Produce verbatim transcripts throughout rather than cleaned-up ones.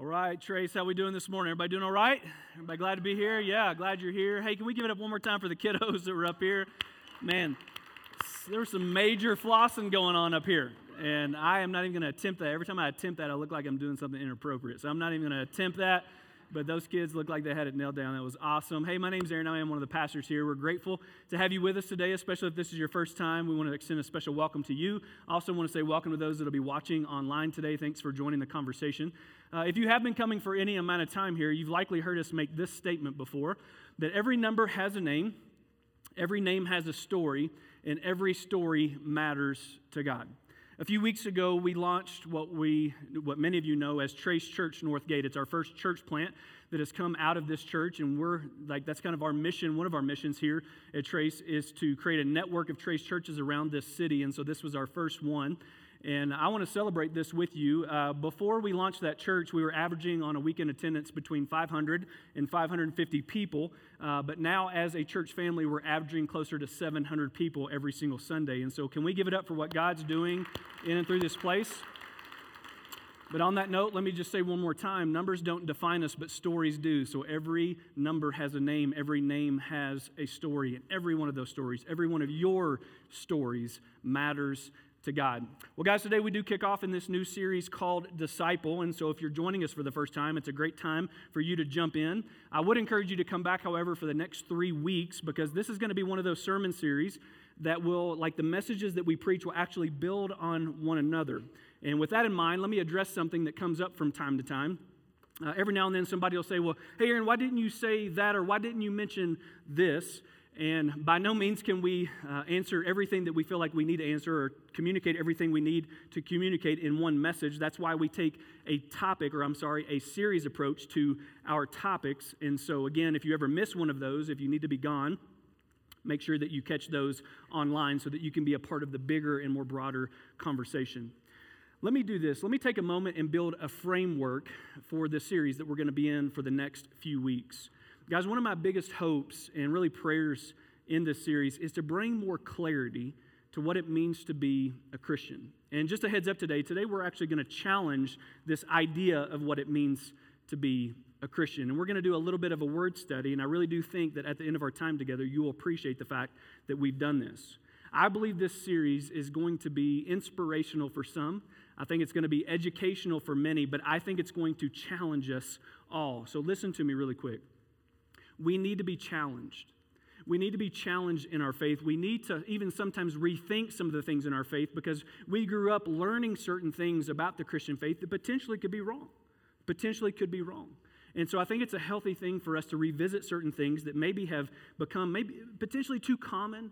All right, Trace, how we doing this morning? Everybody doing all right? Everybody glad to be here? Yeah, glad you're here. Hey, can we give it up one more time for the kiddos that were up here? Man, there was some major flossing going on up here, and I am not even going to attempt that. Every time I attempt that, I look like I'm doing something inappropriate, so I'm not even going to attempt that, but those kids look like they had it nailed down. That was awesome. Hey, my name's Aaron. I am one of the pastors here. We're grateful to have you with us today, especially if this is your first time. We want to extend a special welcome to you. I also want to say welcome to those that will be watching online today. Thanks for joining the conversation. Uh, if you have been coming for any amount of time here, you've likely heard us make this statement before, that every number has a name, every name has a story, and every story matters to God. A few weeks ago, we launched what we, what many of you know as Trace Church Northgate. It's our first church plant that has come out of this church, and we're like, that's kind of our mission. One of our missions here at Trace is to create a network of Trace churches around this city, and so this was our first one. And I want to celebrate this with you. Uh, before we launched that church, we were averaging on a weekend attendance between five hundred and five hundred fifty people. Uh, but now as a church family, we're averaging closer to seven hundred people every single Sunday. And so can we give it up for what God's doing in and through this place? But on that note, let me just say one more time, numbers don't define us, but stories do. So every number has a name, every name has a story. And every one of those stories, every one of your stories matters to God. Well, guys, today we do kick off in this new series called Disciple, and so if you're joining us for the first time, it's a great time for you to jump in. I would encourage you to come back, however, for the next three weeks, because this is going to be one of those sermon series that will, like the messages that we preach, will actually build on one another. And with that in mind, let me address something that comes up from time to time. Uh, every now and then somebody will say, well, hey, Aaron, why didn't you say that, or why didn't you mention this? And by no means can we uh, answer everything that we feel like we need to answer or communicate everything we need to communicate in one message. That's why we take a topic, or I'm sorry, a series approach to our topics. And so again, if you ever miss one of those, if you need to be gone, make sure that you catch those online so that you can be a part of the bigger and more broader conversation. Let me do this. Let me take a moment and build a framework for this series that we're going to be in for the next few weeks. Guys, one of my biggest hopes and really prayers in this series is to bring more clarity to what it means to be a Christian. And just a heads up today, today we're actually going to challenge this idea of what it means to be a Christian. And we're going to do a little bit of a word study, and I really do think that at the end of our time together, you will appreciate the fact that we've done this. I believe this series is going to be inspirational for some. I think it's going to be educational for many, but I think it's going to challenge us all. So listen to me really quick. We need to be challenged. We need to be challenged in our faith. We need to even sometimes rethink some of the things in our faith because we grew up learning certain things about the Christian faith that potentially could be wrong, potentially could be wrong. And so I think it's a healthy thing for us to revisit certain things that maybe have become maybe potentially too common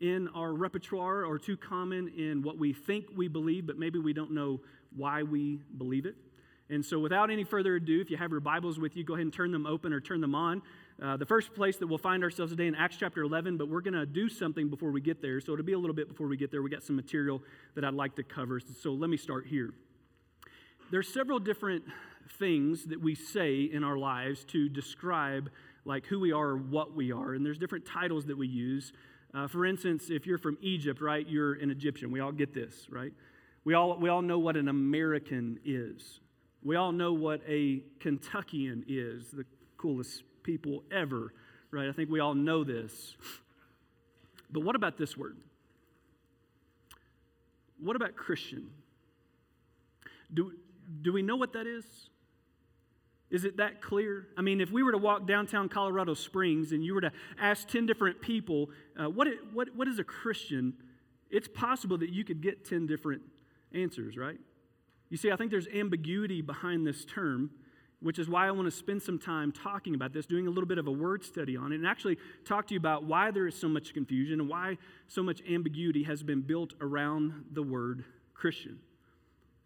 in our repertoire or too common in what we think we believe, but maybe we don't know why we believe it. And so without any further ado, if you have your Bibles with you, go ahead and turn them open or turn them on. Uh, the first place that we'll find ourselves today in Acts chapter eleven, but we're going to do something before we get there. So it'll be a little bit before we get there. We got some material that I'd like to cover. So let me start here. There's several different things that we say in our lives to describe like who we are or what we are. And there's different titles that we use. Uh, for instance, if you're from Egypt, right, you're an Egyptian. We all get this, right? We all we all know what an American is. We all know what a Kentuckian is, the coolest people ever, right? I think we all know this. But what about this word? What about Christian? Do, do we know what that is? Is it that clear? I mean, if we were to walk downtown Colorado Springs and you were to ask ten different people, uh, what, it, what, what is a Christian? It's possible that you could get ten different answers, right? You see, I think there's ambiguity behind this term, which is why I want to spend some time talking about this, doing a little bit of a word study on it, and actually talk to you about why there is so much confusion and why so much ambiguity has been built around the word Christian.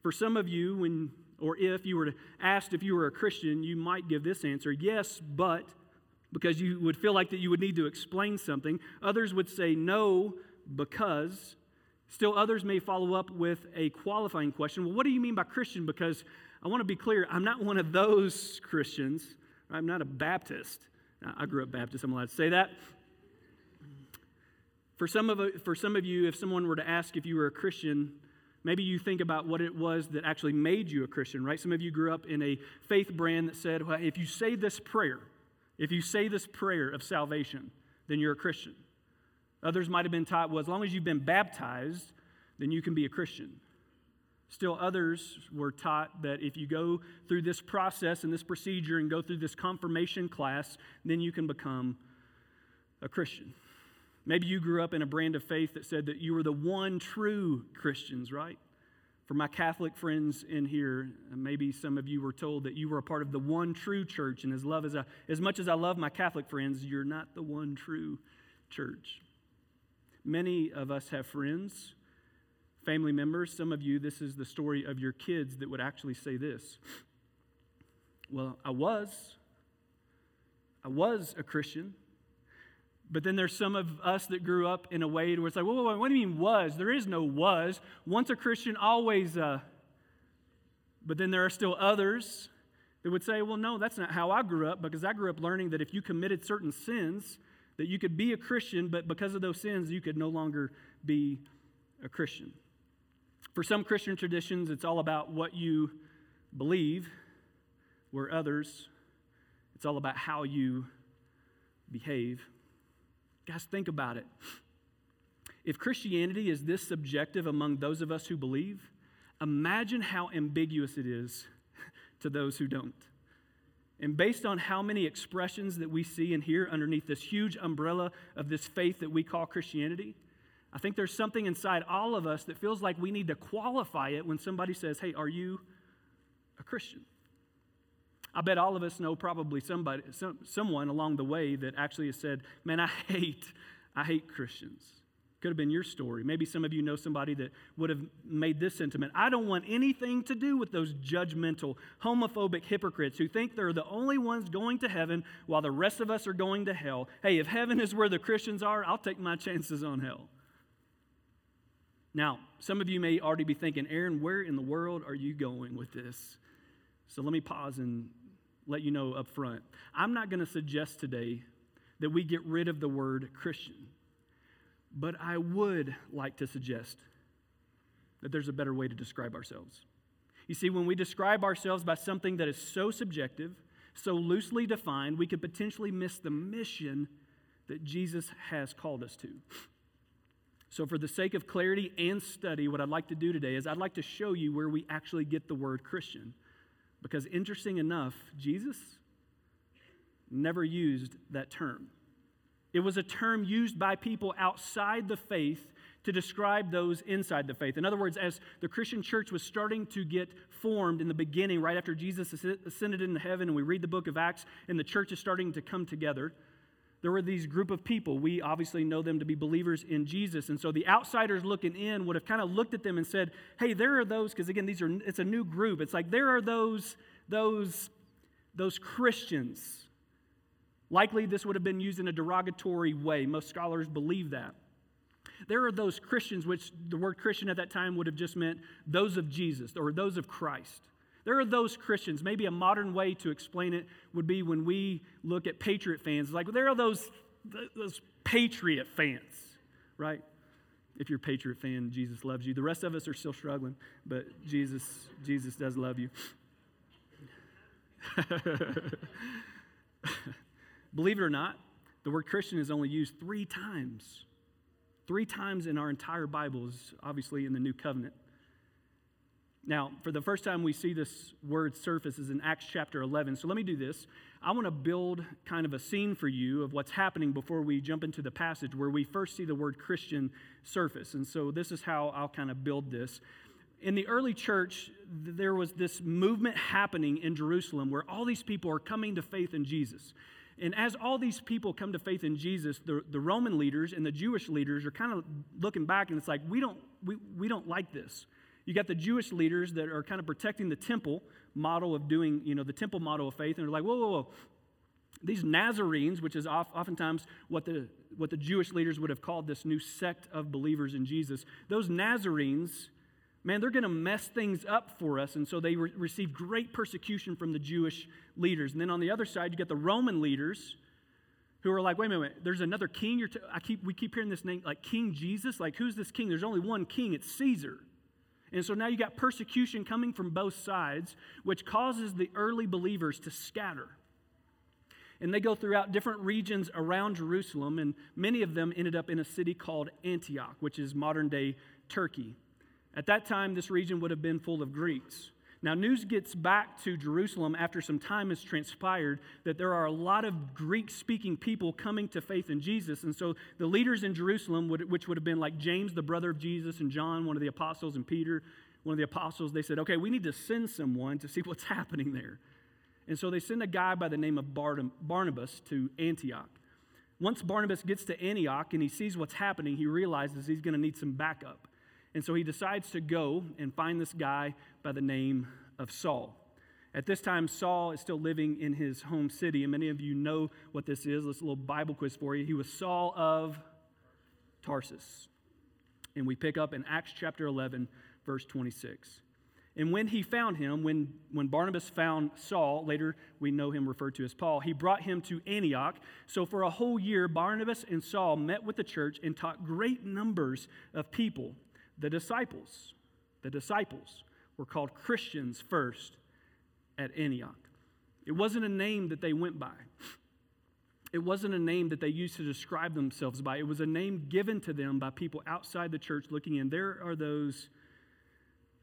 For some of you, when or if you were asked if you were a Christian, you might give this answer, yes, but, because you would feel like that you would need to explain something. Others would say no, because. Still others may follow up with a qualifying question. Well, what do you mean by Christian? Because I want to be clear, I'm not one of those Christians. I'm not a Baptist. Now, I grew up Baptist, I'm allowed to say that. For some of for some of you, if someone were to ask if you were a Christian, Maybe you think about what it was that actually made you a Christian, right? Some of you grew up in a faith brand that said, well, if you say this prayer, if you say this prayer of salvation, then you're a Christian. Others might have been taught, well, as long as you've been baptized, then you can be a Christian. Still others were taught that if you go through this process and this procedure and go through this confirmation class, then you can become a Christian. Maybe you grew up in a brand of faith that said that you were the one true Christians, right? For my Catholic friends in here, maybe some of you were told that you were a part of the one true church, and as love as I, as much as I love my Catholic friends, you're not the one true church. Many of us have friends, family members. Some of you, this is the story of your kids that would actually say this. Well, I was. I was a Christian. But then there's some of us that grew up in a way where it's like, whoa, whoa, whoa, what do you mean was? There is no was. Once a Christian, always a. But then there are still others that would say, well, no, that's not how I grew up, because I grew up learning that if you committed certain sins, that you could be a Christian, but because of those sins, you could no longer be a Christian. For some Christian traditions, it's all about what you believe, where others, it's all about how you behave. Guys, think about it. If Christianity is this subjective among those of us who believe, imagine how ambiguous it is to those who don't. And based on how many expressions that we see and hear underneath this huge umbrella of this faith that we call Christianity, I think there's something inside all of us that feels like we need to qualify it when somebody says, hey, are you a Christian? I bet all of us know probably somebody, some, someone along the way that actually has said, man, I hate, I hate Christians. Could have been your story. Maybe some of you know somebody that would have made this sentiment. I don't want anything to do with those judgmental, homophobic hypocrites who think they're the only ones going to heaven while the rest of us are going to hell. Hey, if heaven is where the Christians are, I'll take my chances on hell. Now, some of you may already be thinking, Aaron, where in the world are you going with this? So let me pause and let you know up front. I'm not going to suggest today that we get rid of the word Christian. But I would like to suggest that there's a better way to describe ourselves. You see, when we describe ourselves by something that is so subjective, so loosely defined, we could potentially miss the mission that Jesus has called us to. So for the sake of clarity and study, what I'd like to do today is I'd like to show you where we actually get the word Christian. Because interesting enough, Jesus never used that term. It was a term used by people outside the faith to describe those inside the faith. In other words, as the Christian church was starting to get formed in the beginning, right after Jesus ascended into heaven, and we read the book of Acts, and the church is starting to come together, there were these group of people. We obviously know them to be believers in Jesus. And so the outsiders looking in would have kind of looked at them and said, hey, there are those, because again, these are it's a new group. It's like there are those, those, those Christians. Likely this would have been used in a derogatory way. Most scholars believe that. There are those Christians, which the word Christian at that time would have just meant those of Jesus or those of Christ. There are those Christians. Maybe a modern way to explain it would be when we look at Patriot fans, like there are those, those Patriot fans, right? If you're a Patriot fan, Jesus loves you. The rest of us are still struggling, but Jesus, Jesus does love you. Believe it or not, the word Christian is only used three times. Three times in our entire Bibles, obviously in the New Covenant. Now, for the first time we see this word surface is in Acts chapter eleven. So let me do this. I want to build kind of a scene for you of what's happening before we jump into the passage where we first see the word Christian surface. And so this is how I'll kind of build this. In the early church, there was this movement happening in Jerusalem where all these people are coming to faith in Jesus. And as all these people come to faith in Jesus, the, the Roman leaders and the Jewish leaders are kind of looking back and it's like, we don't we, we don't like this. You got the Jewish leaders that are kind of protecting the temple model of doing, you know, the temple model of faith. And they're like, whoa, whoa, whoa. These Nazarenes, which is oftentimes what the what the Jewish leaders would have called this new sect of believers in Jesus, those Nazarenes, man, they're going to mess things up for us. And so they re- received great persecution from the Jewish leaders. And then on the other side, you get the Roman leaders who are like, wait a minute, wait, there's another king. You're t- I keep, we keep hearing this name, like King Jesus. Like, who's this king? There's only one king. It's Caesar. And so now you got persecution coming from both sides, which causes the early believers to scatter. And they go throughout different regions around Jerusalem, and many of them ended up in a city called Antioch, which is modern-day Turkey. At that time, this region would have been full of Greeks. Now, news gets back to Jerusalem after some time has transpired that there are a lot of Greek-speaking people coming to faith in Jesus. And so the leaders in Jerusalem, would, which would have been like James, the brother of Jesus, and John, one of the apostles, and Peter, one of the apostles, they said, okay, we need to send someone to see what's happening there. And so they send a guy by the name of Barnabas to Antioch. Once Barnabas gets to Antioch and he sees what's happening, he realizes he's going to need some backup. And so he decides to go and find this guy by the name of Saul. At this time, Saul is still living in his home city, and many of you know what this is. This is a little Bible quiz for you. He was Saul of Tarsus. And we pick up in Acts chapter eleven, verse twenty-six. And when he found him, when, when Barnabas found Saul, later we know him referred to as Paul, he brought him to Antioch. So for a whole year, Barnabas and Saul met with the church and taught great numbers of people. The disciples, the disciples were called Christians first at Antioch. It wasn't a name that they went by. It wasn't a name that they used to describe themselves by. It was a name given to them by people outside the church looking in. There are those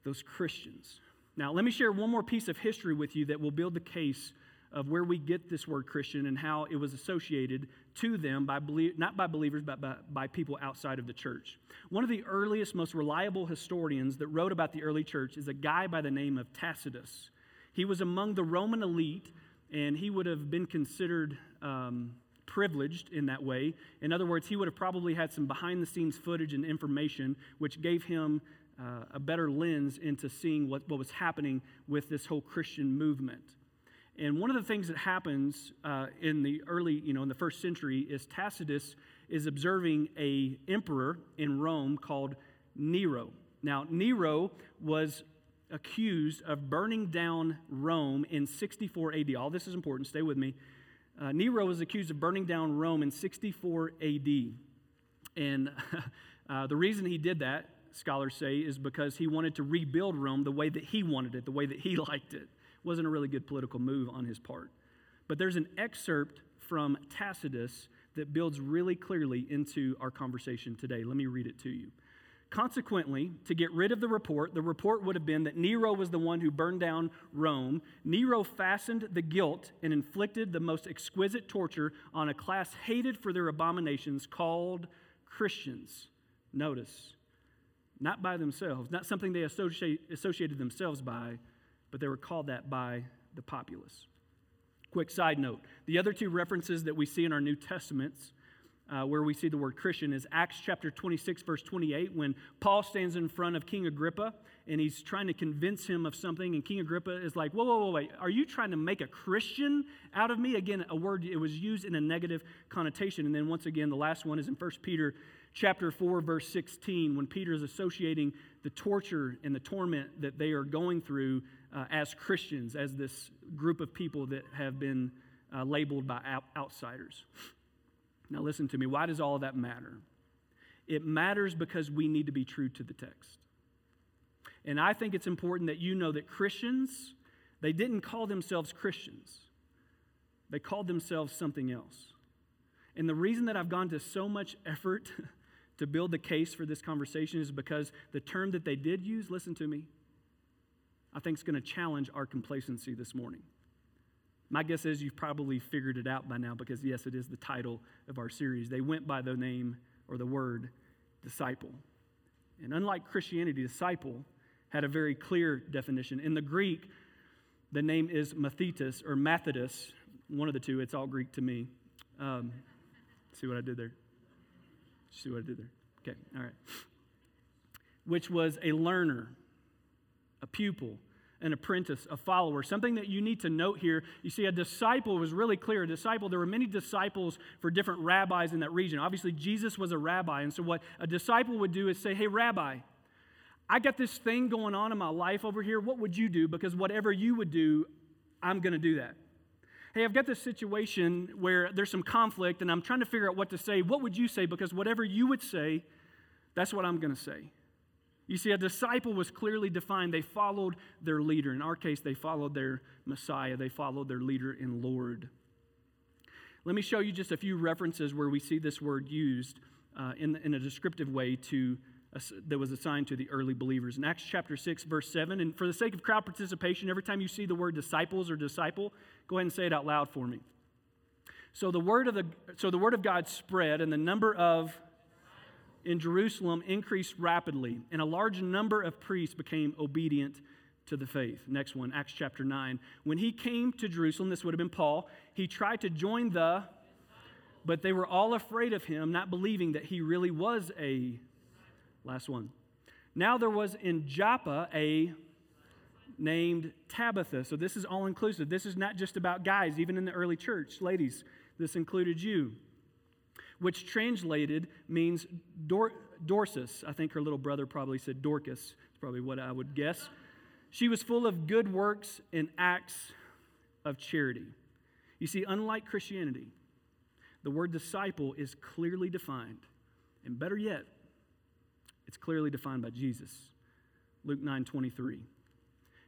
Those Christians. Now, let me share one more piece of history with you that will build the case of where we get this word Christian and how it was associated to them, by not by believers, but by, by people outside of the church. One of the earliest, most reliable historians that wrote about the early church is a guy by the name of Tacitus. He was among the Roman elite, and he would have been considered um, privileged in that way. In other words, he would have probably had some behind-the-scenes footage and information, which gave him Uh, a better lens into seeing what, what was happening with this whole Christian movement. And one of the things that happens uh, in the early, you know, in the first century is Tacitus is observing a emperor in Rome called Nero. Now, Nero was accused of burning down Rome in sixty-four A D. All this is important. Stay with me. Uh, Nero was accused of burning down Rome in sixty-four A D. And uh, the reason he did that, scholars say, is because he wanted to rebuild Rome the way that he wanted it, the way that he liked it. It wasn't a really good political move on his part. But there's an excerpt from Tacitus that builds really clearly into our conversation today. Let me read it to you. Consequently, to get rid of the report, the report would have been that Nero was the one who burned down Rome. Nero fastened the guilt and inflicted the most exquisite torture on a class hated for their abominations called Christians. Notice, not by themselves, not something they associate, associated themselves by, but they were called that by the populace. Quick side note, the other two references that we see in our New Testaments uh, where we see the word Christian is Acts chapter twenty-six, verse twenty-eight, when Paul stands in front of King Agrippa, and he's trying to convince him of something, and King Agrippa is like, whoa, whoa, whoa, wait, are you trying to make a Christian out of me? Again, a word, it was used in a negative connotation. And then once again, the last one is in First Peter chapter four, verse sixteen, when Peter is associating the torture and the torment that they are going through uh, as Christians, as this group of people that have been uh, labeled by out- outsiders. Now listen to me, why does all of that matter? It matters because we need to be true to the text. And I think it's important that you know that Christians, they didn't call themselves Christians. They called themselves something else. And the reason that I've gone to so much effort to build the case for this conversation is because the term that they did use, listen to me, I think is going to challenge our complacency this morning. My guess is you've probably figured it out by now because, yes, it is the title of our series. They went by the name or the word disciple. And unlike Christianity, disciple had a very clear definition. In the Greek, the name is Mathetus or Mathetus, one of the two. It's all Greek to me. Um, see what I did there? See what I did there? Okay, all right. Which was a learner, a pupil, an apprentice, a follower. Something that you need to note here, you see a disciple was really clear. A disciple, there were many disciples for different rabbis in that region. Obviously, Jesus was a rabbi. And so what a disciple would do is say, hey, Rabbi, I got this thing going on in my life over here. What would you do? Because whatever you would do, I'm going to do that. Hey, I've got this situation where there's some conflict and I'm trying to figure out what to say. What would you say? Because whatever you would say, that's what I'm going to say. You see, a disciple was clearly defined. They followed their leader. In our case, they followed their Messiah. They followed their leader and Lord. Let me show you just a few references where we see this word used uh, in, in a descriptive way to uh, that was assigned to the early believers. In Acts chapter six, verse seven, and for the sake of crowd participation, every time you see the word disciples or disciple, go ahead and say it out loud for me. So the word of the so the word of God spread, and the number of in Jerusalem increased rapidly, and a large number of priests became obedient to the faith. Next one, Acts chapter nine. When he came to Jerusalem, this would have been Paul, he tried to join the, but they were all afraid of him, not believing that he really was a, last one. Now there was in Joppa a named Tabitha. So this is all inclusive. This is not just about guys, even in the early church. Ladies, this included you. Which translated means Dor- Dorcas. I think her little brother probably said Dorcas. That's probably what I would guess. She was full of good works and acts of charity. You see, unlike Christianity, the word disciple is clearly defined. And better yet, it's clearly defined by Jesus. Luke nine twenty-three.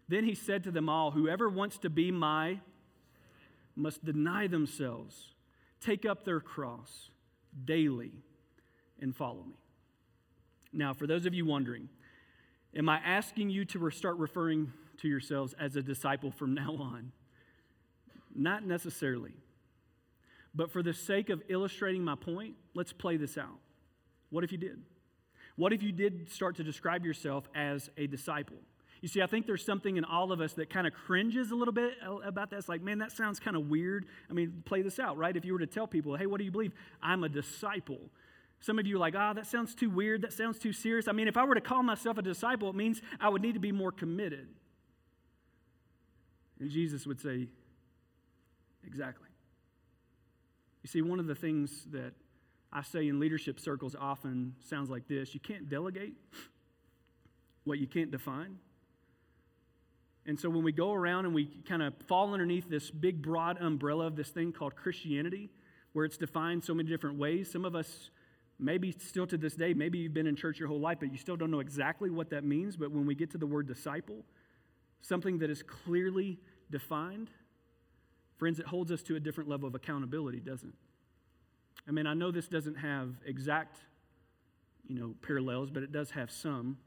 Then he said to them all, whoever wants to be my must deny themselves, take up their cross daily, and follow me. Now, for those of you wondering, am I asking you to start referring to yourselves as a disciple from now on? Not necessarily. But for the sake of illustrating my point, let's play this out. What if you did? What if you did start to describe yourself as a disciple? You see, I think there's something in all of us that kind of cringes a little bit about that. It's like, man, that sounds kind of weird. I mean, play this out, right? If you were to tell people, hey, what do you believe? I'm a disciple. Some of you are like, ah, oh, that sounds too weird. That sounds too serious. I mean, if I were to call myself a disciple, it means I would need to be more committed. And Jesus would say, exactly. You see, one of the things that I say in leadership circles often sounds like this. You can't delegate what you can't define. And so when we go around and we kind of fall underneath this big, broad umbrella of this thing called Christianity, where it's defined so many different ways, some of us, maybe still to this day, maybe you've been in church your whole life, but you still don't know exactly what that means. But when we get to the word disciple, something that is clearly defined, friends, it holds us to a different level of accountability, doesn't it? I mean, I know this doesn't have exact, you know, parallels, but it does have some.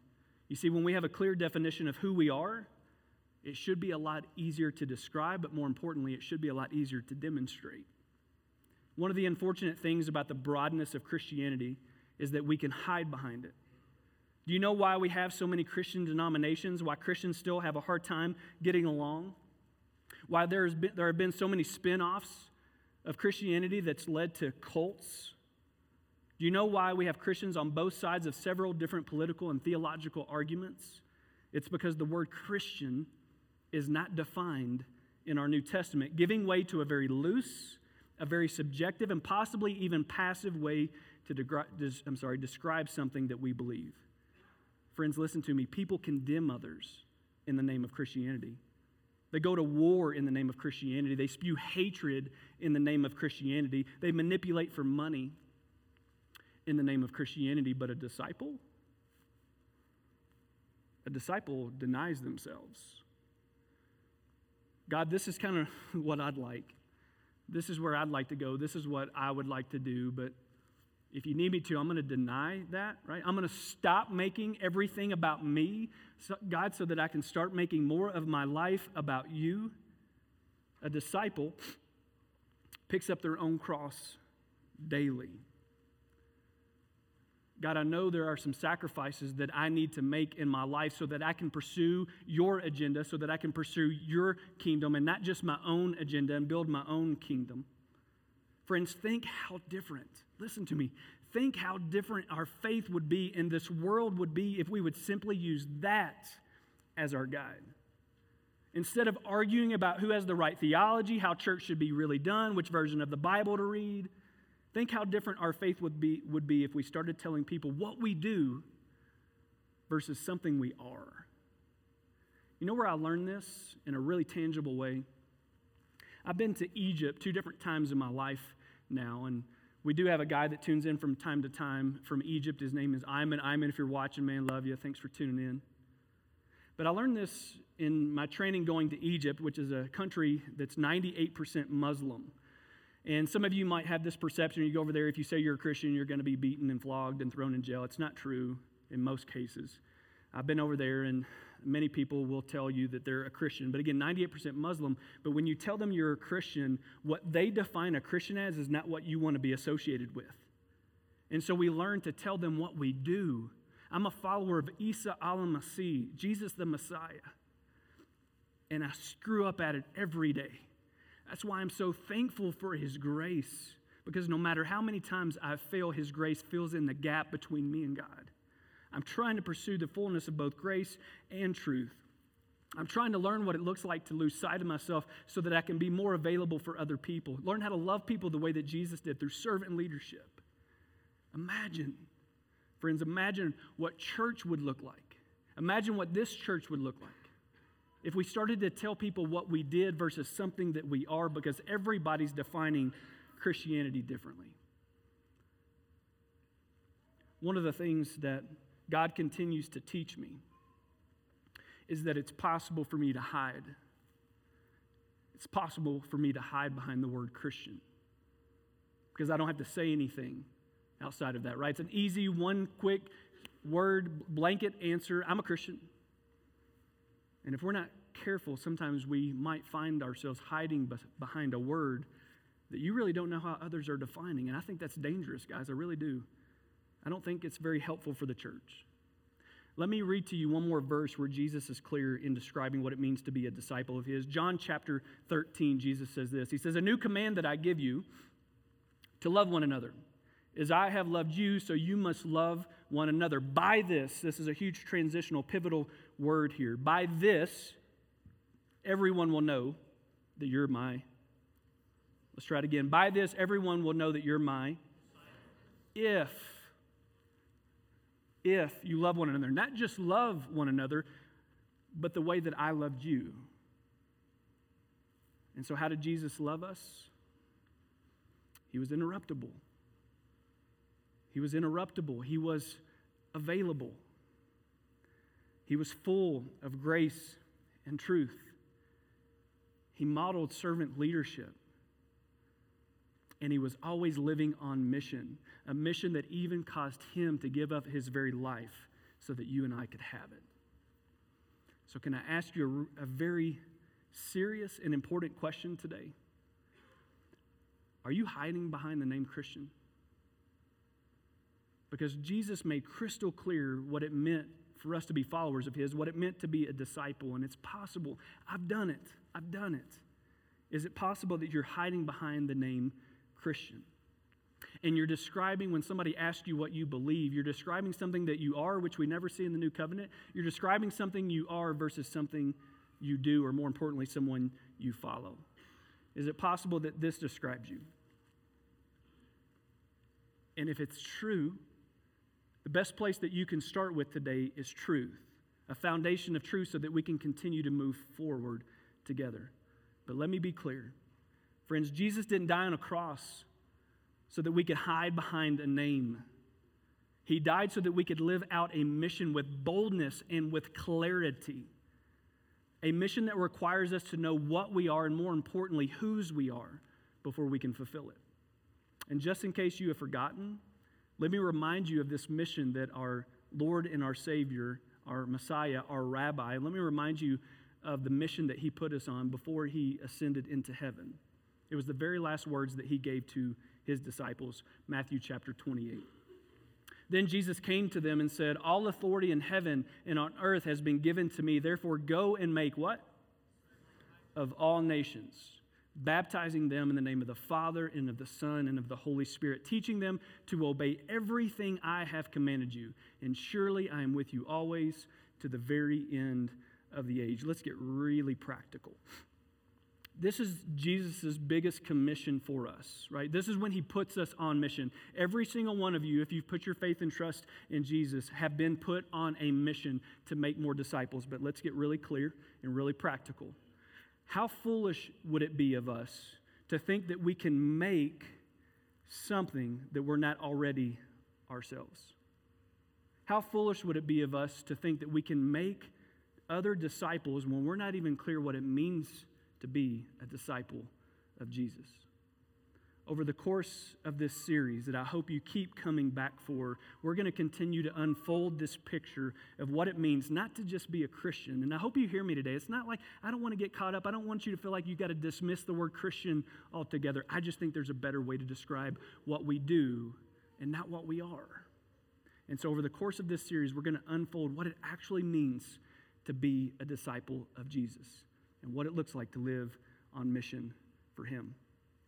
You see, when we have a clear definition of who we are, it should be a lot easier to describe, but more importantly, it should be a lot easier to demonstrate. One of the unfortunate things about the broadness of Christianity is that we can hide behind it. Do you know why we have so many Christian denominations? Why Christians still have a hard time getting along? Why there's been, there have been so many spin-offs of Christianity that's led to cults? Do you know why we have Christians on both sides of several different political and theological arguments? It's because the word Christian is not defined in our New Testament, giving way to a very loose, a very subjective, and possibly even passive way to degri- des- I'm sorry, describe something that we believe. Friends, listen to me. People condemn others in the name of Christianity. They go to war in the name of Christianity. They spew hatred in the name of Christianity. They manipulate for money in the name of Christianity. But a disciple? A disciple denies themselves. God, this is kind of what I'd like. This is where I'd like to go. This is what I would like to do. But if you need me to, I'm going to deny that, right? I'm going to stop making everything about me, God, so that I can start making more of my life about you. A disciple picks up their own cross daily. God, I know there are some sacrifices that I need to make in my life so that I can pursue your agenda, so that I can pursue your kingdom and not just my own agenda and build my own kingdom. Friends, think how different, listen to me, think how different our faith would be and this world would be if we would simply use that as our guide. Instead of arguing about who has the right theology, how church should be really done, which version of the Bible to read, think how different our faith would be would be if we started telling people what we do versus something we are. You know where I learned this in a really tangible way? I've been to Egypt two different times in my life now, and We do have a guy that tunes in from time to time from Egypt. His name is Ayman. Ayman, if you're watching, man, love you. Thanks for tuning in. But I learned this in my training going to Egypt, which is a country that's ninety-eight percent Muslim. And some of you might have this perception. You go over there, if you say you're a Christian, you're going to be beaten and flogged and thrown in jail. It's not true in most cases. I've been over there, and many people will tell you that they're a Christian. But again, ninety-eight percent Muslim. But when you tell them you're a Christian, what they define a Christian as is not what you want to be associated with. And so we learn to tell them what we do. I'm a follower of Isa al-Masih, Jesus the Messiah. And I screw up at it every day. That's why I'm so thankful for His grace. Because no matter how many times I fail, His grace fills in the gap between me and God. I'm trying to pursue the fullness of both grace and truth. I'm trying to learn what it looks like to lose sight of myself so that I can be more available for other people. Learn how to love people the way that Jesus did through servant leadership. Imagine, friends, imagine what church would look like. Imagine what this church would look like if we started to tell people what we did versus something that we are, because everybody's defining Christianity differently. One of the things that God continues to teach me is that it's possible for me to hide. It's possible for me to hide behind the word Christian because I don't have to say anything outside of that, right? It's an easy, one quick word, blanket answer. I'm a Christian. And if we're not careful, sometimes we might find ourselves hiding behind a word that you really don't know how others are defining. And I think that's dangerous, guys. I really do. I don't think it's very helpful for the church. Let me read to you one more verse where Jesus is clear in describing what it means to be a disciple of His. John chapter thirteen, Jesus says this. He says, "A new command that I give you, to love one another. As I have loved you, so you must love one another. By this," this is a huge transitional, pivotal word here, "by this, everyone will know that you're my," let's try it again, "by this, everyone will know that you're my, if, if you love one another." Not just love one another, but the way that I loved you. And so how did Jesus love us? He was interruptible. He was interruptible. He was available. He was full of grace and truth. He modeled servant leadership. And He was always living on mission, a mission that even caused Him to give up His very life so that you and I could have it. So can I ask you a, a very serious and important question today? Are you hiding behind the name Christian? Because Jesus made crystal clear what it meant for us to be followers of His, what it meant to be a disciple, and it's possible. I've done it. I've done it. Is it possible that you're hiding behind the name Christian? And you're describing, when somebody asks you what you believe, you're describing something that you are, which we never see in the New Covenant. You're describing something you are versus something you do, or more importantly, someone you follow. Is it possible that this describes you? And if it's true, the best place that you can start with today is truth, a foundation of truth so that we can continue to move forward together. But let me be clear. Friends, Jesus didn't die on a cross so that we could hide behind a name. He died so that we could live out a mission with boldness and with clarity, a mission that requires us to know what we are and, more importantly, whose we are before we can fulfill it. And just in case you have forgotten, let me remind you of this mission that our Lord and our Savior, our Messiah, our Rabbi, let me remind you of the mission that He put us on before He ascended into heaven. It was the very last words that He gave to His disciples, Matthew chapter twenty-eight. Then Jesus came to them and said, "All authority in heaven and on earth has been given to me. Therefore go and make" what? "Of all nations, baptizing them in the name of the Father and of the Son and of the Holy Spirit, teaching them to obey everything I have commanded you. And surely I am with you always, to the very end of the age." Let's get really practical. This is Jesus' biggest commission for us, right? This is when He puts us on mission. Every single one of you, if you've put your faith and trust in Jesus, have been put on a mission to make more disciples. But let's get really clear and really practical. How foolish would it be of us to think that we can make something that we're not already ourselves. How foolish would it be of us to think that we can make other disciples when we're not even clear what it means to be a disciple of Jesus? Over the course of this series that I hope you keep coming back for, we're going to continue to unfold this picture of what it means not to just be a Christian. And I hope you hear me today. It's not like I don't want to get caught up. I don't want you to feel like you've got to dismiss the word Christian altogether. I just think there's a better way to describe what we do and not what we are. And so over the course of this series, we're going to unfold what it actually means to be a disciple of Jesus and what it looks like to live on mission for Him.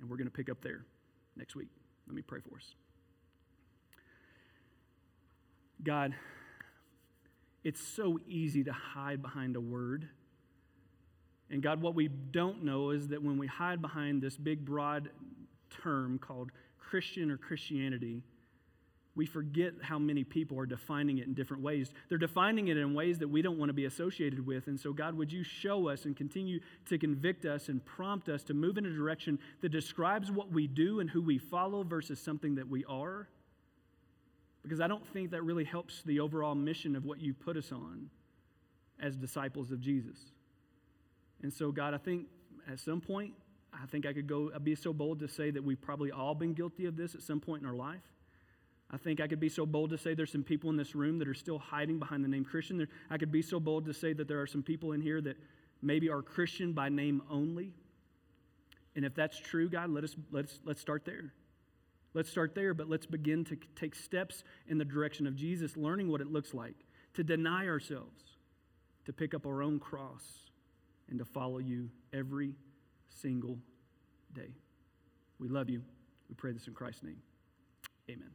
And we're going to pick up there next week. Let me pray for us. God, it's so easy to hide behind a word. And God, what we don't know is that when we hide behind this big, broad term called Christian or Christianity, we forget how many people are defining it in different ways. They're defining it in ways that we don't want to be associated with. And so, God, would you show us and continue to convict us and prompt us to move in a direction that describes what we do and who we follow versus something that we are? Because I don't think that really helps the overall mission of what you put us on as disciples of Jesus. And so, God, I think at some point, I think I could go, I'd be so bold to say that we've probably all been guilty of this at some point in our life. I think I could be so bold to say there's some people in this room that are still hiding behind the name Christian. I could be so bold to say that there are some people in here that maybe are Christian by name only. And if that's true, God, let us let's let's start there. Let's start there, but let's begin to take steps in the direction of Jesus, learning what it looks like to deny ourselves, to pick up our own cross, and to follow you every single day. We love you. We pray this in Christ's name. Amen.